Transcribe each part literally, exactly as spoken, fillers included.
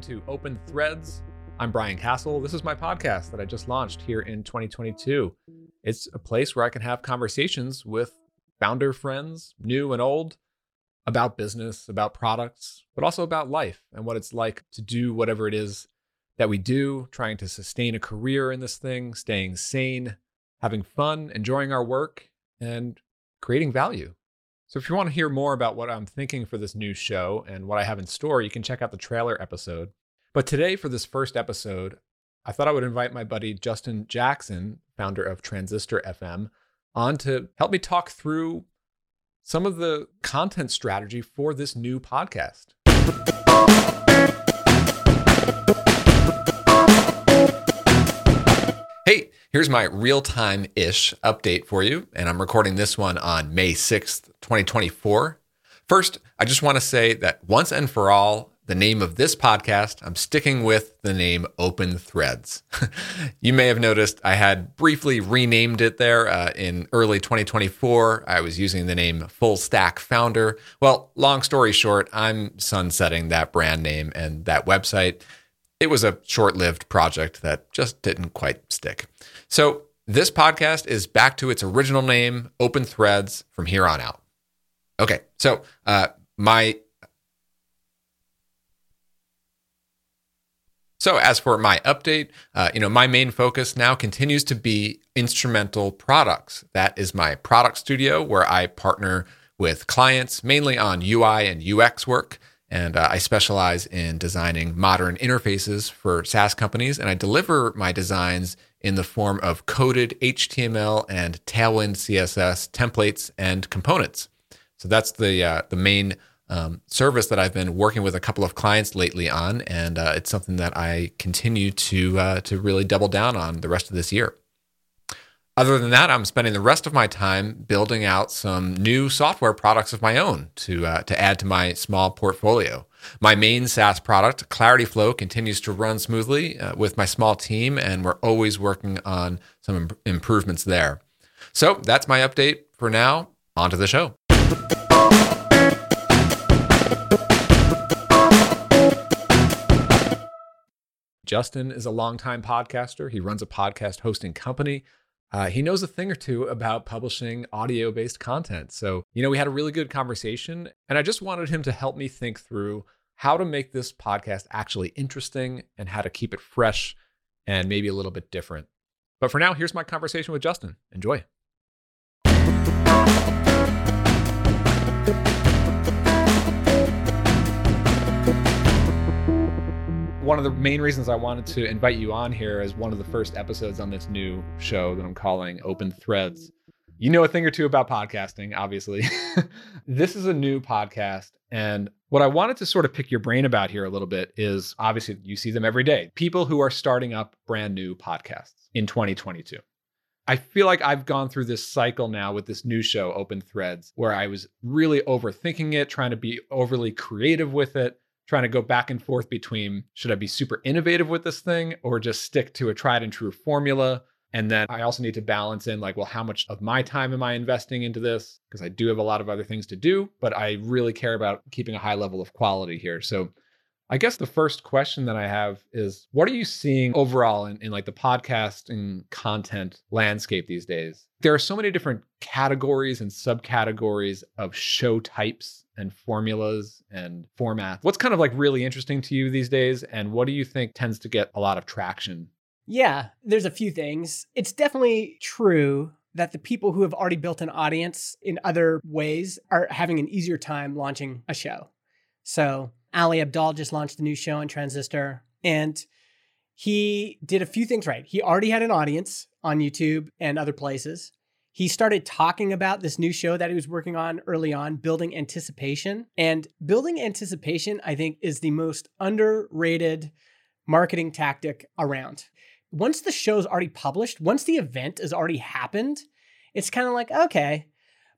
listening to Open Threads. I'm Brian Castle. This is my podcast that I just launched here in twenty twenty-two. It's a place where I can have conversations with founder friends, new and old, about business, about products, but also about life and what it's like to do whatever it is that we do, trying to sustain a career in this thing, staying sane, having fun, enjoying our work, and creating value. So if you want to hear more about what I'm thinking for this new show and what I have in store, you can check out the trailer episode. But today, for this first episode, I thought I would invite my buddy Justin Jackson, founder of Transistor F M, on to help me talk through some of the content strategy for this new podcast. Hey, here's my real-time-ish update for you, and I'm recording this one on May sixth, twenty twenty-four. First, I just want to say that once and for all, the name of this podcast, I'm sticking with the name Open Threads. You may have noticed I had briefly renamed it there uh, in early twenty twenty-four. I was using the name Full Stack Founder. Well, long story short, I'm sunsetting that brand name and that website. It was a short-lived project that just didn't quite stick. So this podcast is back to its original name, Open Threads, from here on out. Okay, so uh, my... So as for my update, uh, you know, my main focus now continues to be Instrumental Products. That is my product studio where I partner with clients mainly on U I and U X work. And uh, I specialize in designing modern interfaces for SaaS companies. And I deliver my designs in the form of coded H T M L and Tailwind C S S templates and components. So that's the uh, the main Um, service that I've been working with a couple of clients lately on, and uh, it's something that I continue to uh, to really double down on the rest of this year. Other than that, I'm spending the rest of my time building out some new software products of my own to uh, to add to my small portfolio. My main SaaS product, Clarity Flow, continues to run smoothly uh, with my small team, and we're always working on some im- improvements there. So that's my update for now. On to the show. Justin is a longtime podcaster. He runs a podcast hosting company. Uh, he knows a thing or two about publishing audio-based content. So, you know, we had a really good conversation, and I just wanted him to help me think through how to make this podcast actually interesting and how to keep it fresh and maybe a little bit different. But for now, here's my conversation with Justin. Enjoy. One of the main reasons I wanted to invite you on here as one of the first episodes on this new show that I'm calling Open Threads. You know a thing or two about podcasting, obviously. This is a new podcast. And what I wanted to sort of pick your brain about here a little bit is, obviously, you see them every day. People who are starting up brand new podcasts in twenty twenty-two. I feel like I've gone through this cycle now with this new show, Open Threads, where I was really overthinking it, trying to be overly creative with it, trying to go back and forth between, should I be super innovative with this thing or just stick to a tried and true formula? And then I also need to balance in like, well, how much of my time am I investing into this? Because I do have a lot of other things to do, but I really care about keeping a high level of quality here. So I guess the first question that I have is, what are you seeing overall in, in like the podcasting content landscape these days? There are so many different categories and subcategories of show types and formulas and formats. What's kind of like really interesting to you these days? And what do you think tends to get a lot of traction? Yeah, there's a few things. It's definitely true that the people who have already built an audience in other ways are having an easier time launching a show. So Ali Abdaal just launched a new show on Transistor, and he did a few things right. He already had an audience on YouTube and other places. He started talking about this new show that he was working on early on, building anticipation. And building anticipation, I think, is the most underrated marketing tactic around. Once the show's already published, once the event has already happened, it's kind of like, okay.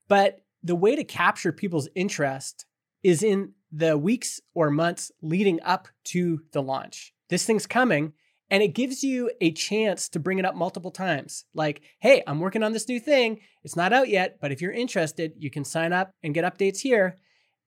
But the way to capture people's interest is in the weeks or months leading up to the launch. This thing's coming. And it gives you a chance to bring it up multiple times. Like, hey, I'm working on this new thing. It's not out yet, but if you're interested, you can sign up and get updates here.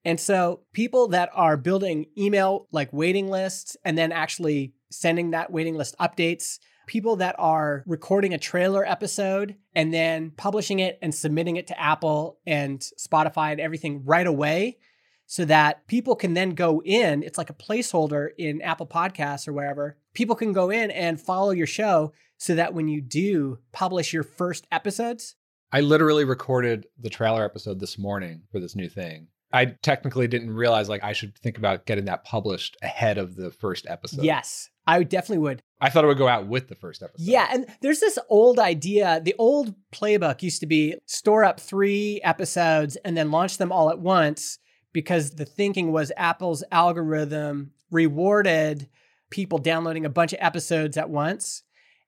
And so people that are building email like waiting lists and then actually sending that waiting list updates, people that are recording a trailer episode and then publishing it and submitting it to Apple and Spotify and everything right away so that people can then go in. It's like a placeholder in Apple Podcasts or wherever. People can go in and follow your show so that when you do publish your first episodes. I literally recorded the trailer episode this morning for this new thing. I technically didn't realize like I should think about getting that published ahead of the first episode. Yes, I definitely would. I thought it would go out with the first episode. Yeah, and there's this old idea. The old playbook used to be store up three episodes and then launch them all at once because the thinking was Apple's algorithm rewarded people downloading a bunch of episodes at once.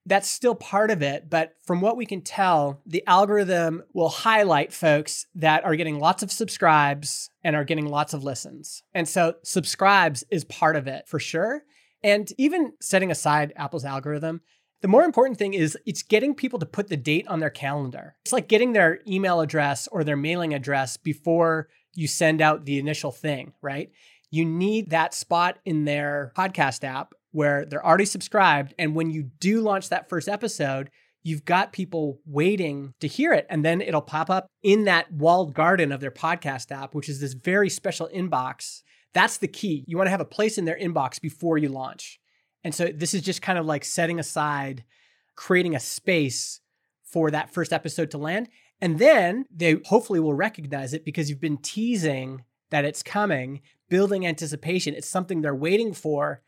That's still part of it, but from what we can tell, the algorithm will highlight folks that are getting lots of subscribes and are getting lots of listens. And so subscribes is part of it for sure. And even setting aside Apple's algorithm, the more important thing is it's getting people to put the date on their calendar. It's like getting their email address or their mailing address before you send out the initial thing, right? You need that spot in their podcast app where they're already subscribed. And when you do launch that first episode, you've got people waiting to hear it. And then it'll pop up in that walled garden of their podcast app, which is this very special inbox. That's the key. You want to have a place in their inbox before you launch. And so this is just kind of like setting aside, creating a space for that first episode to land. And then they hopefully will recognize it because you've been teasing that it's coming, building anticipation. It's something they're waiting for.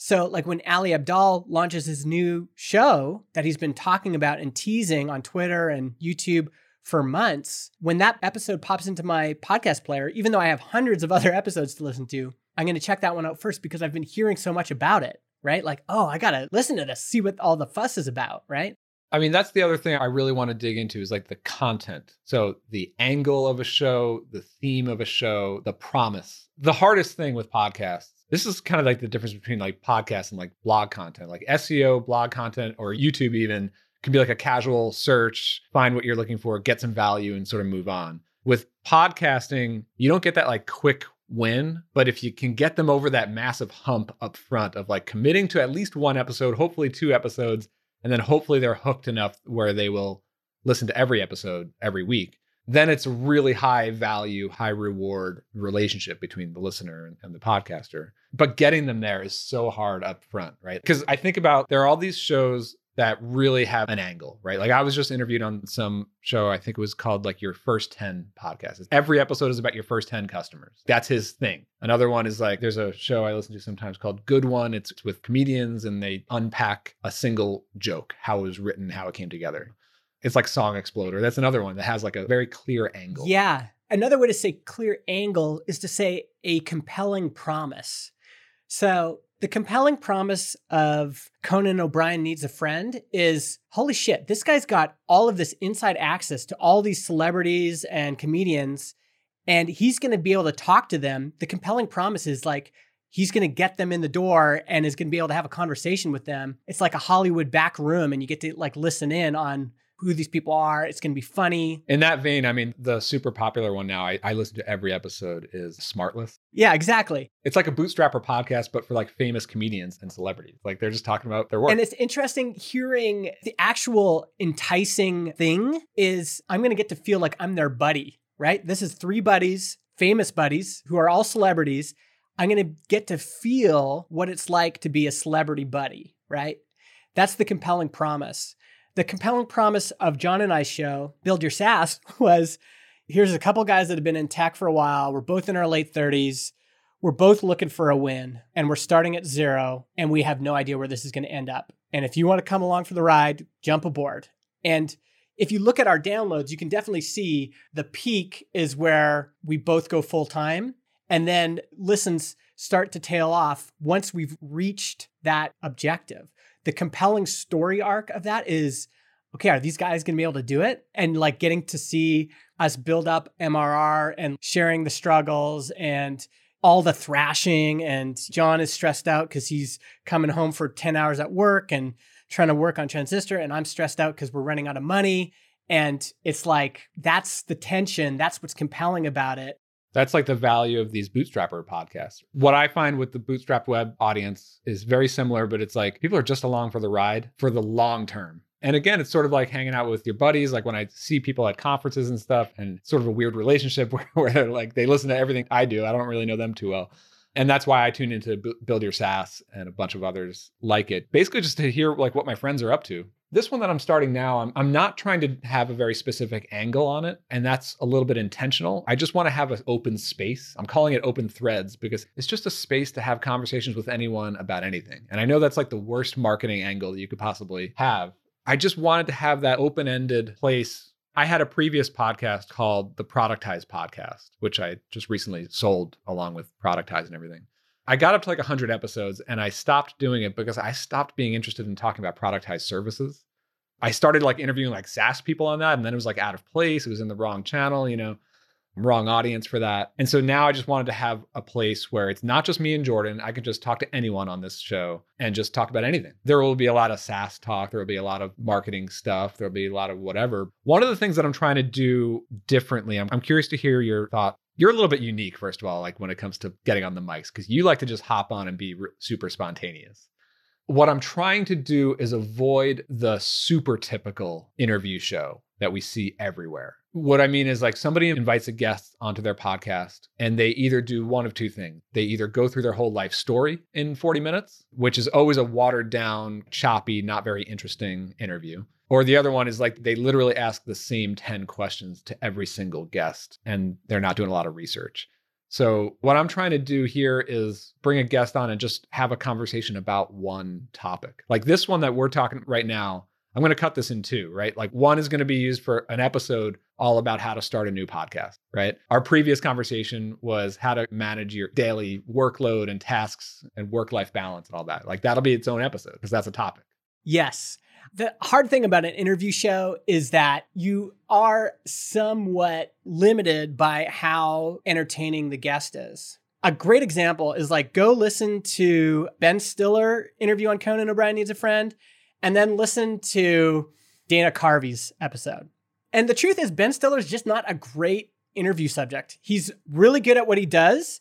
So like when Ali Abdaal launches his new show that he's been talking about and teasing on Twitter and YouTube for months, when that episode pops into my podcast player, even though I have hundreds of other episodes to listen to, I'm going to check that one out first because I've been hearing so much about it, right? Like, oh, I got to listen to this, see what all the fuss is about, right? I mean, that's the other thing I really want to dig into is like the content. So the angle of a show, the theme of a show, the promise. The hardest thing with podcasts, this is kind of like the difference between like podcasts and like blog content, like S E O, blog content, or YouTube even, can be like a casual search, find what you're looking for, get some value and sort of move on. With podcasting, you don't get that like quick win, but if you can get them over that massive hump up front of like committing to at least one episode, hopefully two episodes, and then hopefully they're hooked enough where they will listen to every episode every week, then it's a really high value, high reward relationship between the listener and the podcaster. But getting them there is so hard up front, right? Because I think about, there are all these shows that really have an angle, right? Like I was just interviewed on some show, I think it was called like Your First ten Podcasts. Every episode is about your first ten customers. That's his thing. Another one is like, there's a show I listen to sometimes called Good One. It's, it's with comedians and they unpack a single joke, how it was written, how it came together. It's like Song Exploder. That's another one that has like a very clear angle. Yeah. Another way to say clear angle is to say a compelling promise. So the compelling promise of Conan O'Brien Needs a Friend is, holy shit, this guy's got all of this inside access to all these celebrities and comedians, and he's going to be able to talk to them. The compelling promise is like, he's going to get them in the door and is going to be able to have a conversation with them. It's like a Hollywood back room, and you get to like listen in on who these people are. It's going to be funny. In that vein, I mean, the super popular one now, I, I listen to every episode, is Smartless. Yeah, exactly. It's like a bootstrapper podcast, but for like famous comedians and celebrities. Like they're just talking about their work. And it's interesting hearing the actual enticing thing is, I'm going to get to feel like I'm their buddy, right? This is three buddies, famous buddies who are all celebrities. I'm going to get to feel what it's like to be a celebrity buddy, right? That's the compelling promise. The compelling promise of John and I's show, Build Your SaaS, was, here's a couple guys that have been in tech for a while. We're both in our late thirties. We're both looking for a win, and we're starting at zero, and we have no idea where this is going to end up. And if you want to come along for the ride, jump aboard. And if you look at our downloads, you can definitely see the peak is where we both go full time, and then listens start to tail off once we've reached that objective. The compelling story arc of that is, okay, are these guys going to be able to do it? And like getting to see us build up M R R and sharing the struggles and all the thrashing. And John is stressed out because he's coming home for ten hours at work and trying to work on Transistor. And I'm stressed out because we're running out of money. And it's like, that's the tension. That's what's compelling about it. That's like the value of these bootstrapper podcasts. What I find with the bootstrap web audience is very similar, but it's like people are just along for the ride for the long term. And again, it's sort of like hanging out with your buddies. Like when I see people at conferences and stuff, and sort of a weird relationship where, where they're like, they listen to everything I do. I don't really know them too well. And that's why I tune into B- Build Your SaaS and a bunch of others like it, basically just to hear like what my friends are up to. This one that I'm starting now, I'm, I'm not trying to have a very specific angle on it. And that's a little bit intentional. I just want to have an open space. I'm calling it Open Threads because it's just a space to have conversations with anyone about anything. And I know that's like the worst marketing angle that you could possibly have. I just wanted to have that open-ended place. I had a previous podcast called The Productize Podcast, which I just recently sold along with Productize and everything. I got up to like one hundred episodes and I stopped doing it because I stopped being interested in talking about productized services. I started like interviewing like SaaS people on that, and then it was like out of place. It was in the wrong channel, you know, wrong audience for that. And so now I just wanted to have a place where it's not just me and Jordan. I can just talk to anyone on this show and just talk about anything. There will be a lot of SaaS talk. There will be a lot of marketing stuff. There'll be a lot of whatever. One of the things that I'm trying to do differently, I'm, I'm curious to hear your thought. You're a little bit unique, first of all, like when it comes to getting on the mics, because you like to just hop on and be re- super spontaneous. What I'm trying to do is avoid the super typical interview show that we see everywhere. What I mean is like somebody invites a guest onto their podcast and they either do one of two things. They either go through their whole life story in forty minutes, which is always a watered down, choppy, not very interesting interview. Or the other one is like they literally ask the same ten questions to every single guest and they're not doing a lot of research. So what I'm trying to do here is bring a guest on and just have a conversation about one topic. Like this one that we're talking right now, I'm going to cut this in two, right? Like one is going to be used for an episode all about how to start a new podcast, right? Our previous conversation was how to manage your daily workload and tasks and work-life balance and all that. Like that'll be its own episode because that's a topic. Yes. The hard thing about an interview show is that you are somewhat limited by how entertaining the guest is. A great example is like, go listen to Ben Stiller interview on Conan O'Brien Needs a Friend, and then listen to Dana Carvey's episode. And the truth is, Ben Stiller is just not a great interview subject. He's really good at what he does.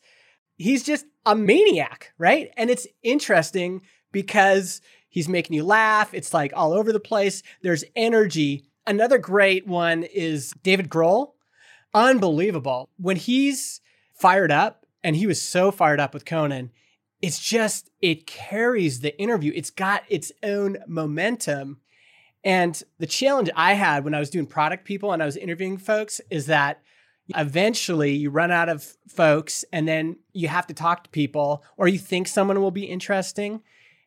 He's just a maniac, right? And it's interesting because he's making you laugh. It's like all over the place. There's energy. Another great one is David Grohl. Unbelievable. When he's fired up, and he was so fired up with Conan, it's just, it carries the interview. It's got its own momentum. And the challenge I had when I was doing product people and I was interviewing folks is that eventually you run out of folks and then you have to talk to people or you think someone will be interesting.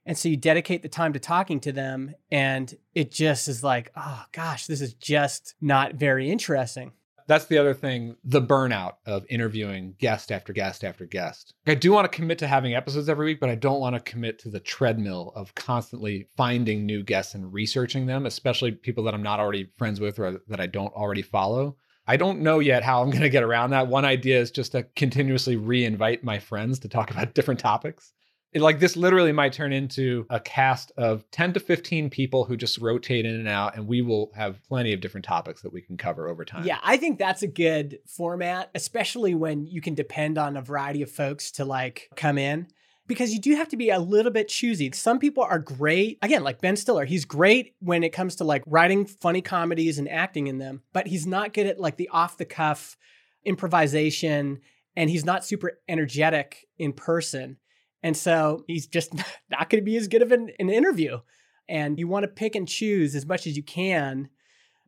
And so you dedicate the time to talking to them. And it just is like, oh gosh, this is just not very interesting. That's the other thing, the burnout of interviewing guest after guest after guest. I do want to commit to having episodes every week, but I don't want to commit to the treadmill of constantly finding new guests and researching them, especially people that I'm not already friends with or that I don't already follow. I don't know yet how I'm going to get around that. One idea is just to continuously re-invite my friends to talk about different topics. It, like this literally might turn into a cast of ten to fifteen people who just rotate in and out, and we will have plenty of different topics that we can cover over time. Yeah, I think that's a good format, especially when you can depend on a variety of folks to like come in, because you do have to be a little bit choosy. Some people are great. Again, like Ben Stiller, he's great when it comes to like writing funny comedies and acting in them, but he's not good at like the off the cuff improvisation, and he's not super energetic in person. And so he's just not going to be as good of an, an interview. And you want to pick and choose as much as you can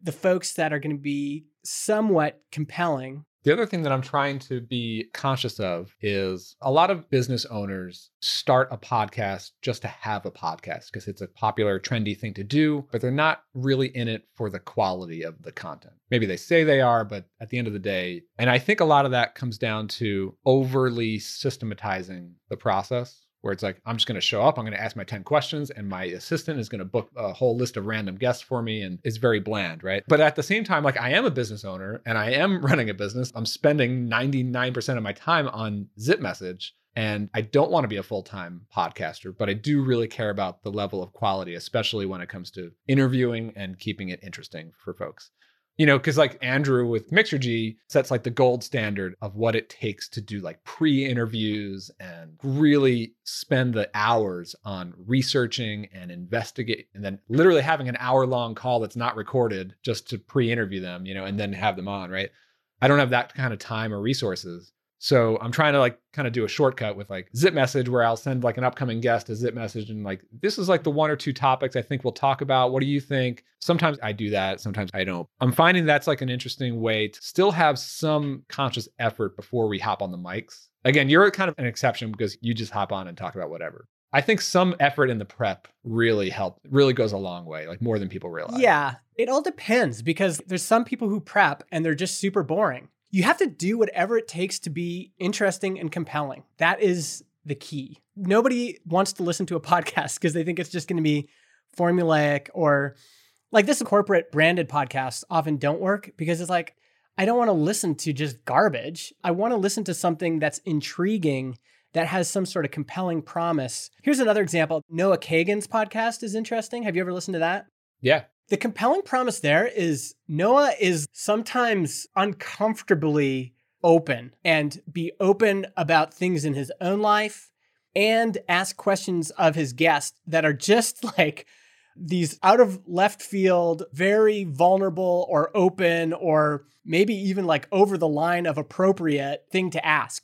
the folks that are going to be somewhat compelling. The other thing that I'm trying to be conscious of is a lot of business owners start a podcast just to have a podcast because it's a popular, trendy thing to do, but they're not really in it for the quality of the content. Maybe they say they are, but at the end of the day, and I think a lot of that comes down to overly systematizing the process where it's like, I'm just going to show up, I'm going to ask my ten questions, and my assistant is going to book a whole list of random guests for me, and it's very bland, right? But at the same time, like I am a business owner, and I am running a business. I'm spending ninety-nine percent of my time on ZipMessage, and I don't want to be a full-time podcaster, but I do really care about the level of quality, especially when it comes to interviewing and keeping it interesting for folks. You know, because like Andrew with Mixergy sets like the gold standard of what it takes to do like pre-interviews and really spend the hours on researching and investigate, and then literally having an hour long call that's not recorded just to pre-interview them, you know, and then have them on, right? I don't have that kind of time or resources. So I'm trying to like kind of do a shortcut with like ZipMessage, where I'll send like an upcoming guest a ZipMessage and like, this is like the one or two topics I think we'll talk about. What do you think? Sometimes I do that. Sometimes I don't. I'm finding that's like an interesting way to still have some conscious effort before we hop on the mics. Again, you're kind of an exception because you just hop on and talk about whatever. I think some effort in the prep really helped, really goes a long way, like more than people realize. Yeah, it all depends, because there's some people who prep and they're just super boring. You have to do whatever it takes to be interesting and compelling. That is the key. Nobody wants to listen to a podcast because they think it's just going to be formulaic, or like this corporate branded podcasts often don't work because it's like, I don't want to listen to just garbage. I want to listen to something that's intriguing, that has some sort of compelling promise. Here's another example. Noah Kagan's podcast is interesting. Have you ever listened to that? Yeah. The compelling promise there is Noah is sometimes uncomfortably open, and be open about things in his own life and ask questions of his guests that are just like these out of left field, very vulnerable or open, or maybe even like over the line of appropriate thing to ask.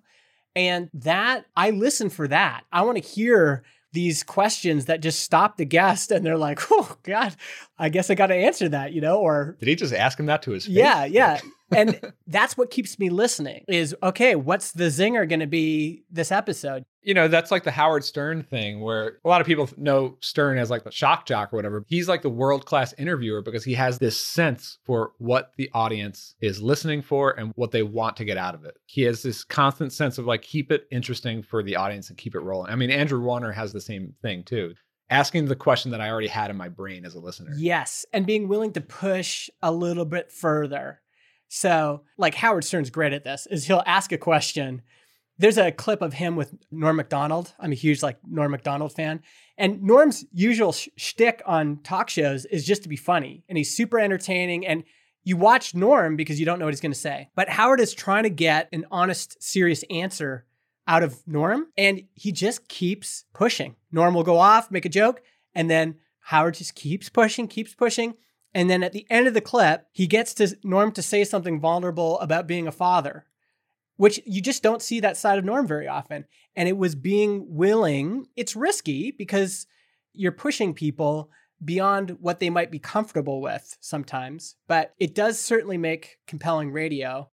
And that, I listen for that. I want to hear these questions that just stop the guest and they're like, oh God, I guess I got to answer that, you know, or. Did he just ask him that to his face? Yeah, yeah. And that's what keeps me listening is, okay, what's the zinger going to be this episode? You know, that's like the Howard Stern thing, where a lot of people know Stern as like the shock jock or whatever. He's like the world-class interviewer because he has this sense for what the audience is listening for and what they want to get out of it. He has this constant sense of like, keep it interesting for the audience and keep it rolling. I mean, Andrew Warner has the same thing too. Asking the question that I already had in my brain as a listener. Yes. And being willing to push a little bit further. So like Howard Stern's great at this, is he'll ask a question. There's a clip of him with Norm MacDonald. I'm a huge like Norm MacDonald fan. And Norm's usual sh- shtick on talk shows is just to be funny. And he's super entertaining. And you watch Norm because you don't know what he's going to say. But Howard is trying to get an honest, serious answer out of Norm. And he just keeps pushing. Norm will go off, make a joke. And then Howard just keeps pushing, keeps pushing. And then at the end of the clip, he gets to Norm to say something vulnerable about being a father, which you just don't see that side of Norm very often. And it was being willing. It's risky because you're pushing people beyond what they might be comfortable with sometimes, but it does certainly make compelling radio.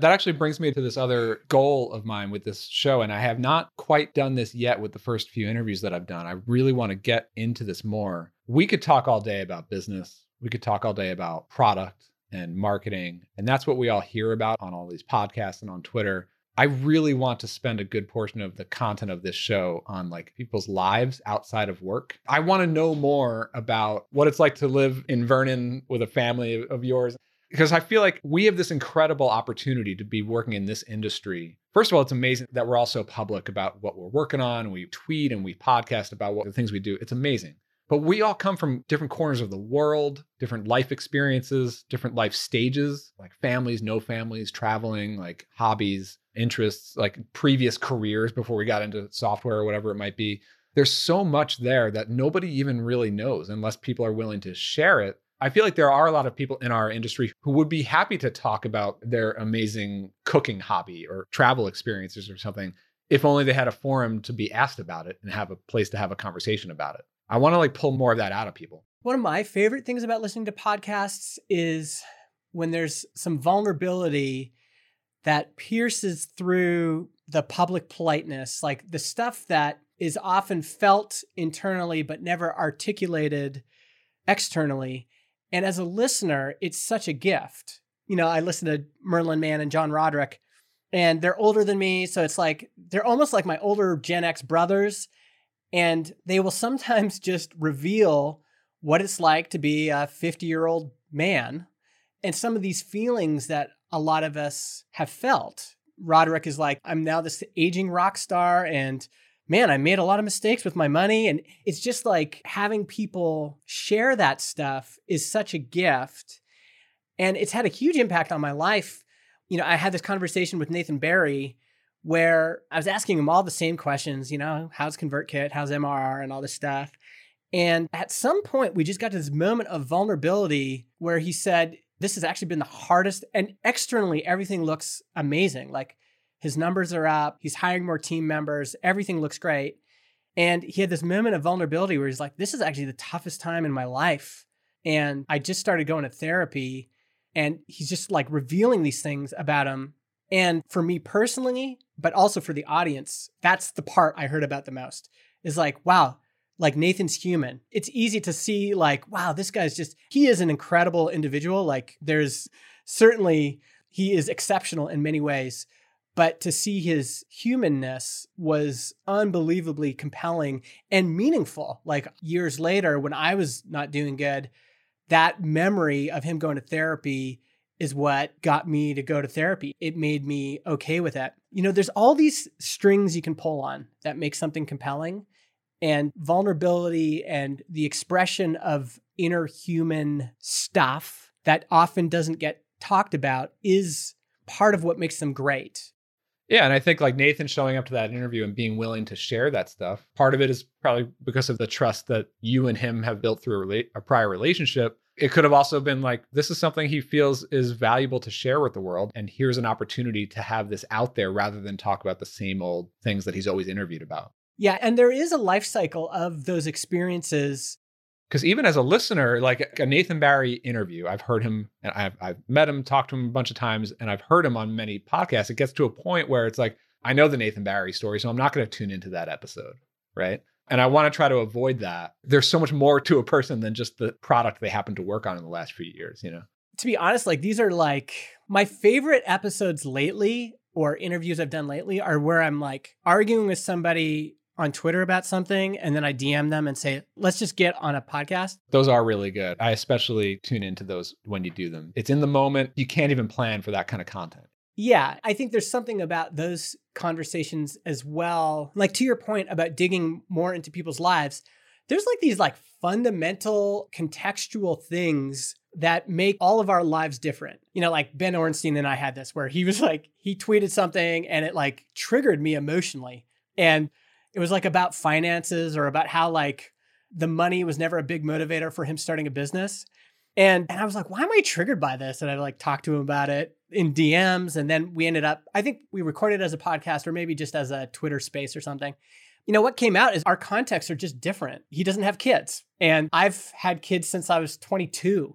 That actually brings me to this other goal of mine with this show. And I have not quite done this yet with the first few interviews that I've done. I really want to get into this more. We could talk all day about business. We could talk all day about product and marketing. And that's what we all hear about on all these podcasts and on Twitter. I really want to spend a good portion of the content of this show on like people's lives outside of work. I want to know more about what it's like to live in Vernon with a family of yours, because I feel like we have this incredible opportunity to be working in this industry. First of all, it's amazing that we're all so public about what we're working on. We tweet and we podcast about what the things we do. It's amazing. But we all come from different corners of the world, different life experiences, different life stages, like families, no families, traveling, like hobbies, interests, like previous careers before we got into software or whatever it might be. There's so much there that nobody even really knows unless people are willing to share it. I feel like there are a lot of people in our industry who would be happy to talk about their amazing cooking hobby or travel experiences or something, if only they had a forum to be asked about it and have a place to have a conversation about it. I want to like pull more of that out of people. One of my favorite things about listening to podcasts is when there's some vulnerability that pierces through the public politeness, like the stuff that is often felt internally but never articulated externally. And as a listener, it's such a gift. You know, I listen to Merlin Mann and John Roderick, and they're older than me. So it's like, they're almost like my older Gen X brothers. And they will sometimes just reveal what it's like to be a fifty-year-old man and some of these feelings that a lot of us have felt. Roderick is like, I'm now this aging rock star, and man, I made a lot of mistakes with my money. And it's just like having people share that stuff is such a gift. And it's had a huge impact on my life. You know, I had this conversation with Nathan Berry where I was asking him all the same questions, you know, how's ConvertKit, how's M R R and all this stuff. And at some point, we just got to this moment of vulnerability where he said, this has actually been the hardest, and externally, everything looks amazing. Like his numbers are up, he's hiring more team members, everything looks great. And he had this moment of vulnerability where he's like, this is actually the toughest time in my life. And I just started going to therapy, and he's just like revealing these things about him. And for me personally, but also for the audience, that's the part I heard about the most is like, wow, like Nathan's human. It's easy to see like, wow, this guy's just, he is an incredible individual. Like there's certainly, he is exceptional in many ways, but to see his humanness was unbelievably compelling and meaningful. Like years later when I was not doing good, that memory of him going to therapy is what got me to go to therapy. It made me okay with it. You know, there's all these strings you can pull on that make something compelling. And vulnerability and the expression of inner human stuff that often doesn't get talked about is part of what makes them great. Yeah. And I think like Nathan showing up to that interview and being willing to share that stuff, part of it is probably because of the trust that you and him have built through a, rela- a prior relationship. It could have also been like, this is something he feels is valuable to share with the world. And here's an opportunity to have this out there rather than talk about the same old things that he's always interviewed about. Yeah. And there is a life cycle of those experiences. Because even as a listener, like a Nathan Berry interview, I've heard him and I've, I've met him, talked to him a bunch of times, and I've heard him on many podcasts. It gets to a point where it's like, I know the Nathan Berry story, so I'm not going to tune into that episode. Right. And I want to try to avoid that. There's so much more to a person than just the product they happen to work on in the last few years, you know? To be honest, like these are like my favorite episodes lately or interviews I've done lately are where I'm like arguing with somebody on Twitter about something, and then I D M them and say, let's just get on a podcast. Those are really good. I especially tune into those when you do them. It's in the moment. You can't even plan for that kind of content. Yeah. I think there's something about those conversations as well. Like to your point about digging more into people's lives, there's like these like fundamental contextual things that make all of our lives different. You know, like Ben Ornstein and I had this where he was like, he tweeted something and it like triggered me emotionally. And it was like about finances or about how like the money was never a big motivator for him starting a business. And, and I was like, why am I triggered by this? And I like talked to him about it in D Ms. And then we ended up, I think we recorded as a podcast or maybe just as a Twitter space or something. You know, what came out is our contexts are just different. He doesn't have kids. And I've had kids since I was twenty-two.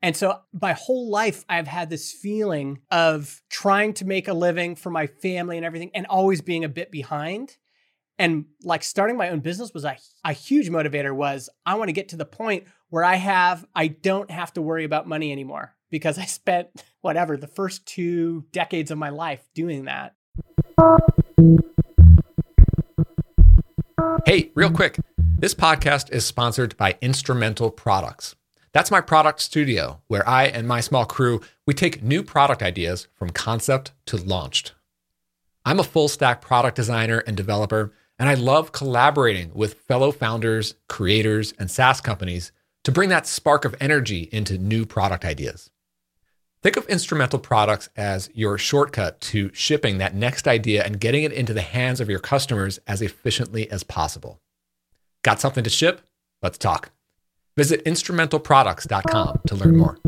And so my whole life, I've had this feeling of trying to make a living for my family and everything and always being a bit behind. And like starting my own business was a, a huge motivator was I want to get to the point where I have, I don't have to worry about money anymore because I spent whatever, the first two decades of my life doing that. Hey, real quick. This podcast is sponsored by Instrumental Products. That's my product studio where I and my small crew, we take new product ideas from concept to launched. I'm a full stack product designer and developer, and I love collaborating with fellow founders, creators, and SaaS companies to bring that spark of energy into new product ideas. Think of Instrumental Products as your shortcut to shipping that next idea and getting it into the hands of your customers as efficiently as possible. Got something to ship? Let's talk. Visit instrumental products dot com to learn more.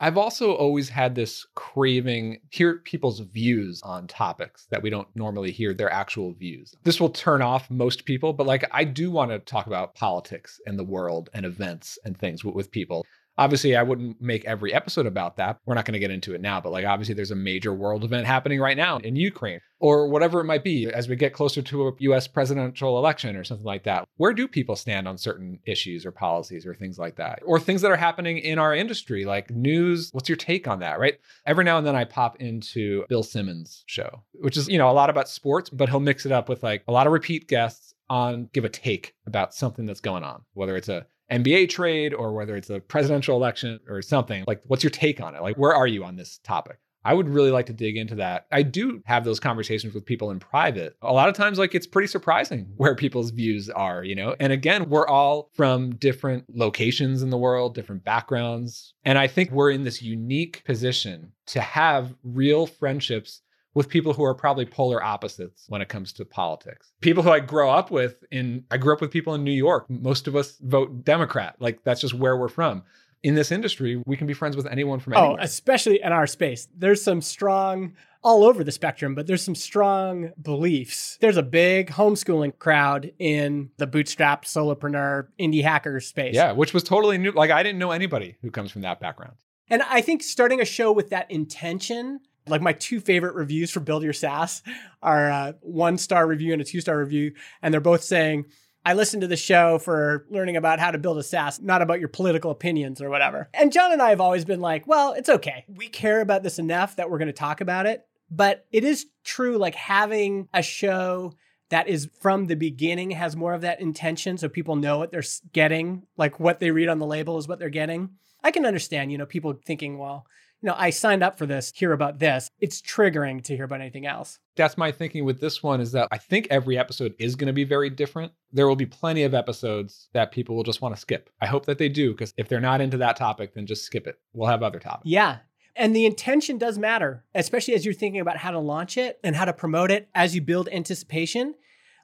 I've also always had this craving, hear people's views on topics that we don't normally hear their actual views. This will turn off most people, but like I do want to talk about politics and the world and events and things with, with people. Obviously, I wouldn't make every episode about that. We're not going to get into it now, but like obviously there's a major world event happening right now in Ukraine or whatever it might be as we get closer to a U S presidential election or something like that. Where do people stand on certain issues or policies or things like that? Or things that are happening in our industry, like news, what's your take on that, right? Every now and then I pop into Bill Simmons' show, which is, you know, a lot about sports, but he'll mix it up with like a lot of repeat guests on give a take about something that's going on, whether it's a N B A trade or whether it's a presidential election or something. Like, what's your take on it? Like, where are you on this topic? I would really like to dig into that. I do have those conversations with people in private. A lot of times, like, it's pretty surprising where people's views are, you know? And again, we're all from different locations in the world, different backgrounds. And I think we're in this unique position to have real friendships with people who are probably polar opposites when it comes to politics. People who I grow up with in, I grew up with people in New York. Most of us vote Democrat. Like, that's just where we're from. In this industry, we can be friends with anyone from anywhere. Oh, especially in our space. There's some strong, all over the spectrum, but there's some strong beliefs. There's a big homeschooling crowd in the bootstrap, solopreneur, indie hacker space. Yeah, which was totally new. Like, I didn't know anybody who comes from that background. And I think starting a show with that intention, like, my two favorite reviews for Build Your SaaS are a one-star review and a two-star review. And they're both saying, I listened to the show for learning about how to build a SaaS, not about your political opinions or whatever. And John and I have always been like, well, it's okay. We care about this enough that we're going to talk about it. But it is true, like, having a show that is from the beginning has more of that intention. So people know what they're getting, like, what they read on the label is what they're getting. I can understand, you know, people thinking, well, you know, I signed up for this, hear about this. It's triggering to hear about anything else. That's my thinking with this one, is that I think every episode is going to be very different. There will be plenty of episodes that people will just want to skip. I hope that they do, because if they're not into that topic, then just skip it. We'll have other topics. Yeah. And the intention does matter, especially as you're thinking about how to launch it and how to promote it as you build anticipation.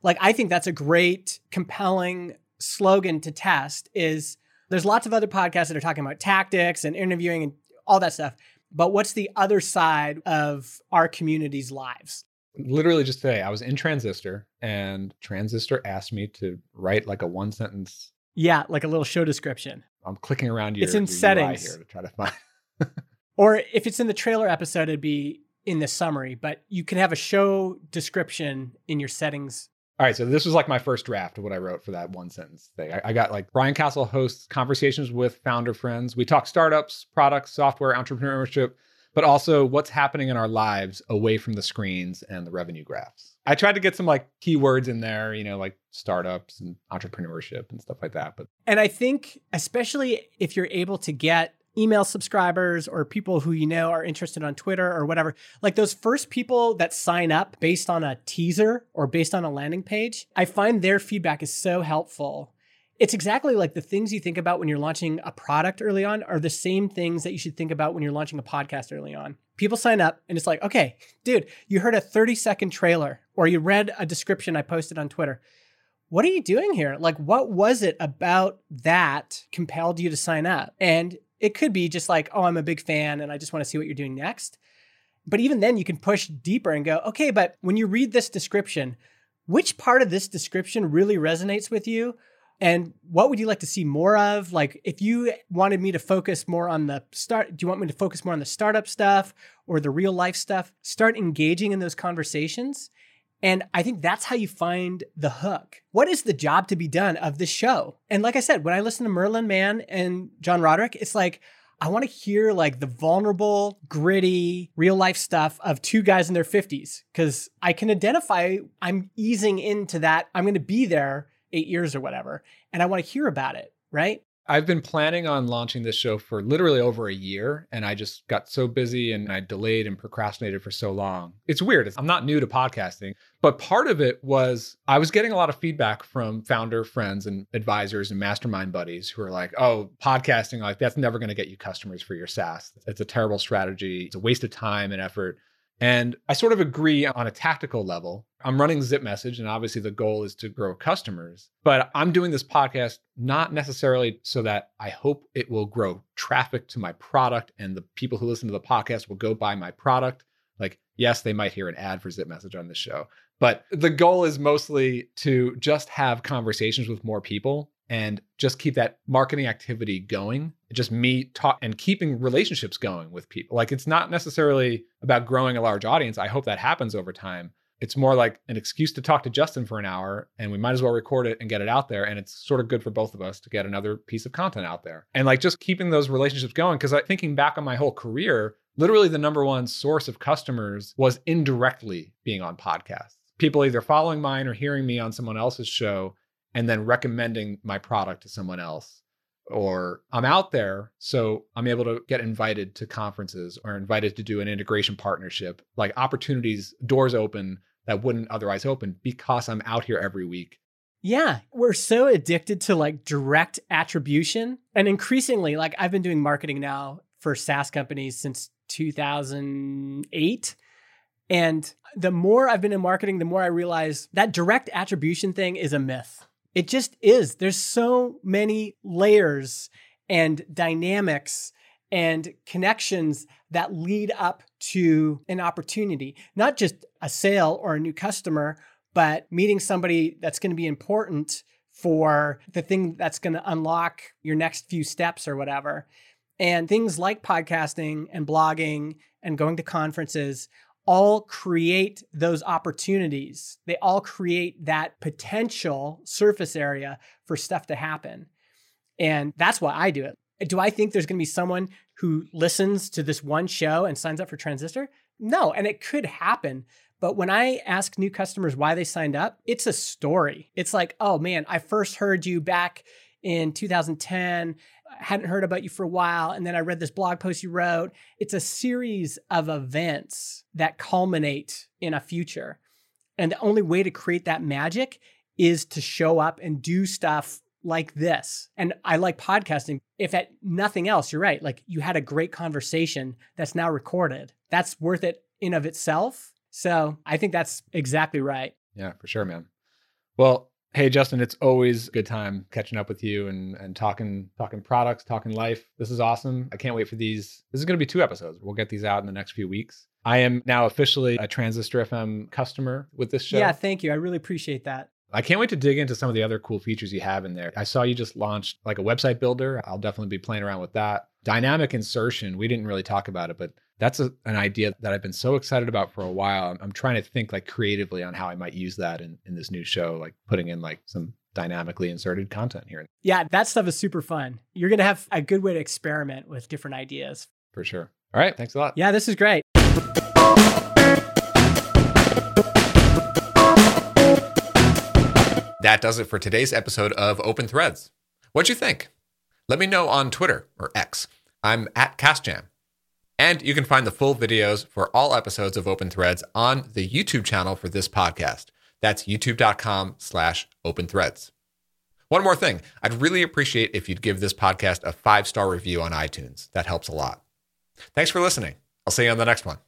Like, I think that's a great, compelling slogan to test is there's lots of other podcasts that are talking about tactics and interviewing and all that stuff. But what's the other side of our community's lives? Literally just today, I was in Transistor and Transistor asked me to write like a one sentence. Yeah, like a little show description. I'm clicking around your, it's in your settings. U I here to try to find. Or if it's in the trailer episode, it'd be in the summary, but you can have a show description in your settings. All right, so this was like my first draft of what I wrote for that one sentence thing. I, I got like, Brian Castle hosts conversations with founder friends. We talk startups, products, software, entrepreneurship, but also what's happening in our lives away from the screens and the revenue graphs. I tried to get some like keywords in there, you know, like startups and entrepreneurship and stuff like that. But And I think, especially if you're able to get email subscribers or people who you know are interested on Twitter or whatever, like those first people that sign up based on a teaser or based on a landing page, I find their feedback is so helpful. It's exactly like the things you think about when you're launching a product early on are the same things that you should think about when you're launching a podcast early on. People sign up and it's like, okay, dude, you heard a thirty second trailer or you read a description I posted on Twitter. What are you doing here? Like, what was it about that compelled you to sign up? And it could be just like, oh, I'm a big fan and I just want to see what you're doing next. But even then you can push deeper and go, okay, but when you read this description, which part of this description really resonates with you? And what would you like to see more of? Like, if you wanted me to focus more on the start, do you want me to focus more on the startup stuff or the real life stuff? Start engaging in those conversations. And I think that's how you find the hook. What is the job to be done of this show? And like I said, when I listen to Merlin Mann and John Roderick, it's like, I want to hear like the vulnerable, gritty, real life stuff of two guys in their fifties, because I can identify I'm easing into that. I'm going to be there eight years or whatever. And I want to hear about it, right? I've been planning on launching this show for literally over a year, and I just got so busy and I delayed and procrastinated for so long. It's weird. I'm not new to podcasting, but part of it was I was getting a lot of feedback from founder friends and advisors and mastermind buddies who are like, oh, podcasting, like that's never going to get you customers for your SaaS. It's a terrible strategy. It's a waste of time and effort. And I sort of agree on a tactical level. I'm running ZipMessage, and obviously the goal is to grow customers, but I'm doing this podcast not necessarily so that I hope it will grow traffic to my product and the people who listen to the podcast will go buy my product. Like, yes, they might hear an ad for ZipMessage on this show, but the goal is mostly to just have conversations with more people and just keep that marketing activity going. Just me talk and keeping relationships going with people. Like, it's not necessarily about growing a large audience. I hope that happens over time. It's more like an excuse to talk to Justin for an hour, and we might as well record it and get it out there. And it's sort of good for both of us to get another piece of content out there. And like just keeping those relationships going. Cause I thinking back on my whole career, literally the number one source of customers was indirectly being on podcasts. People either following mine or hearing me on someone else's show and then recommending my product to someone else. or I'm out there, so I'm able to get invited to conferences or invited to do an integration partnership, like opportunities, doors open that wouldn't otherwise open because I'm out here every week. Yeah, we're so addicted to like direct attribution. And increasingly, like I've been doing marketing now for SaaS companies since two thousand eight. And the more I've been in marketing, the more I realize that direct attribution thing is a myth. It just is. There's so many layers and dynamics and connections that lead up to an opportunity, not just a sale or a new customer, but meeting somebody that's going to be important for the thing that's going to unlock your next few steps or whatever. And things like podcasting and blogging and going to conferences all create those opportunities. They all create that potential surface area for stuff to happen. And that's why I do it. Do I think there's going to be someone who listens to this one show and signs up for Transistor? No, and it could happen. But when I ask new customers why they signed up, it's a story. It's like, oh man, I first heard you back in two thousand ten, hadn't heard about you for a while, and then I read this blog post you wrote. It's a series of events that culminate in a future. And the only way to create that magic is to show up and do stuff like this. And I like podcasting. If at nothing else, you're right, like you had a great conversation that's now recorded. That's worth it in of itself. So I think that's exactly right. Yeah, for sure, man. Well, hey, Justin, it's always a good time catching up with you and, and talking talking products, talking life. This is awesome. I can't wait for these. This is going to be two episodes. We'll get these out in the next few weeks. I am now officially a Transistor F M customer with this show. Yeah, thank you. I really appreciate that. I can't wait to dig into some of the other cool features you have in there. I saw you just launched like a website builder. I'll definitely be playing around with that. Dynamic insertion. We didn't really talk about it, but that's a, an idea that I've been so excited about for a while. I'm, I'm trying to think like creatively on how I might use that in, in this new show, like putting in like some dynamically inserted content here. Yeah, that stuff is super fun. You're going to have a good way to experiment with different ideas. For sure. All right. Thanks a lot. Yeah, this is great. That does it for today's episode of Open Threads. What'd you think? Let me know on Twitter or X. I'm at CastJam. And you can find the full videos for all episodes of Open Threads on the YouTube channel for this podcast. That's youtube.com slash Open Threads. One more thing. I'd really appreciate if you'd give this podcast a five-star review on iTunes. That helps a lot. Thanks for listening. I'll see you on the next one.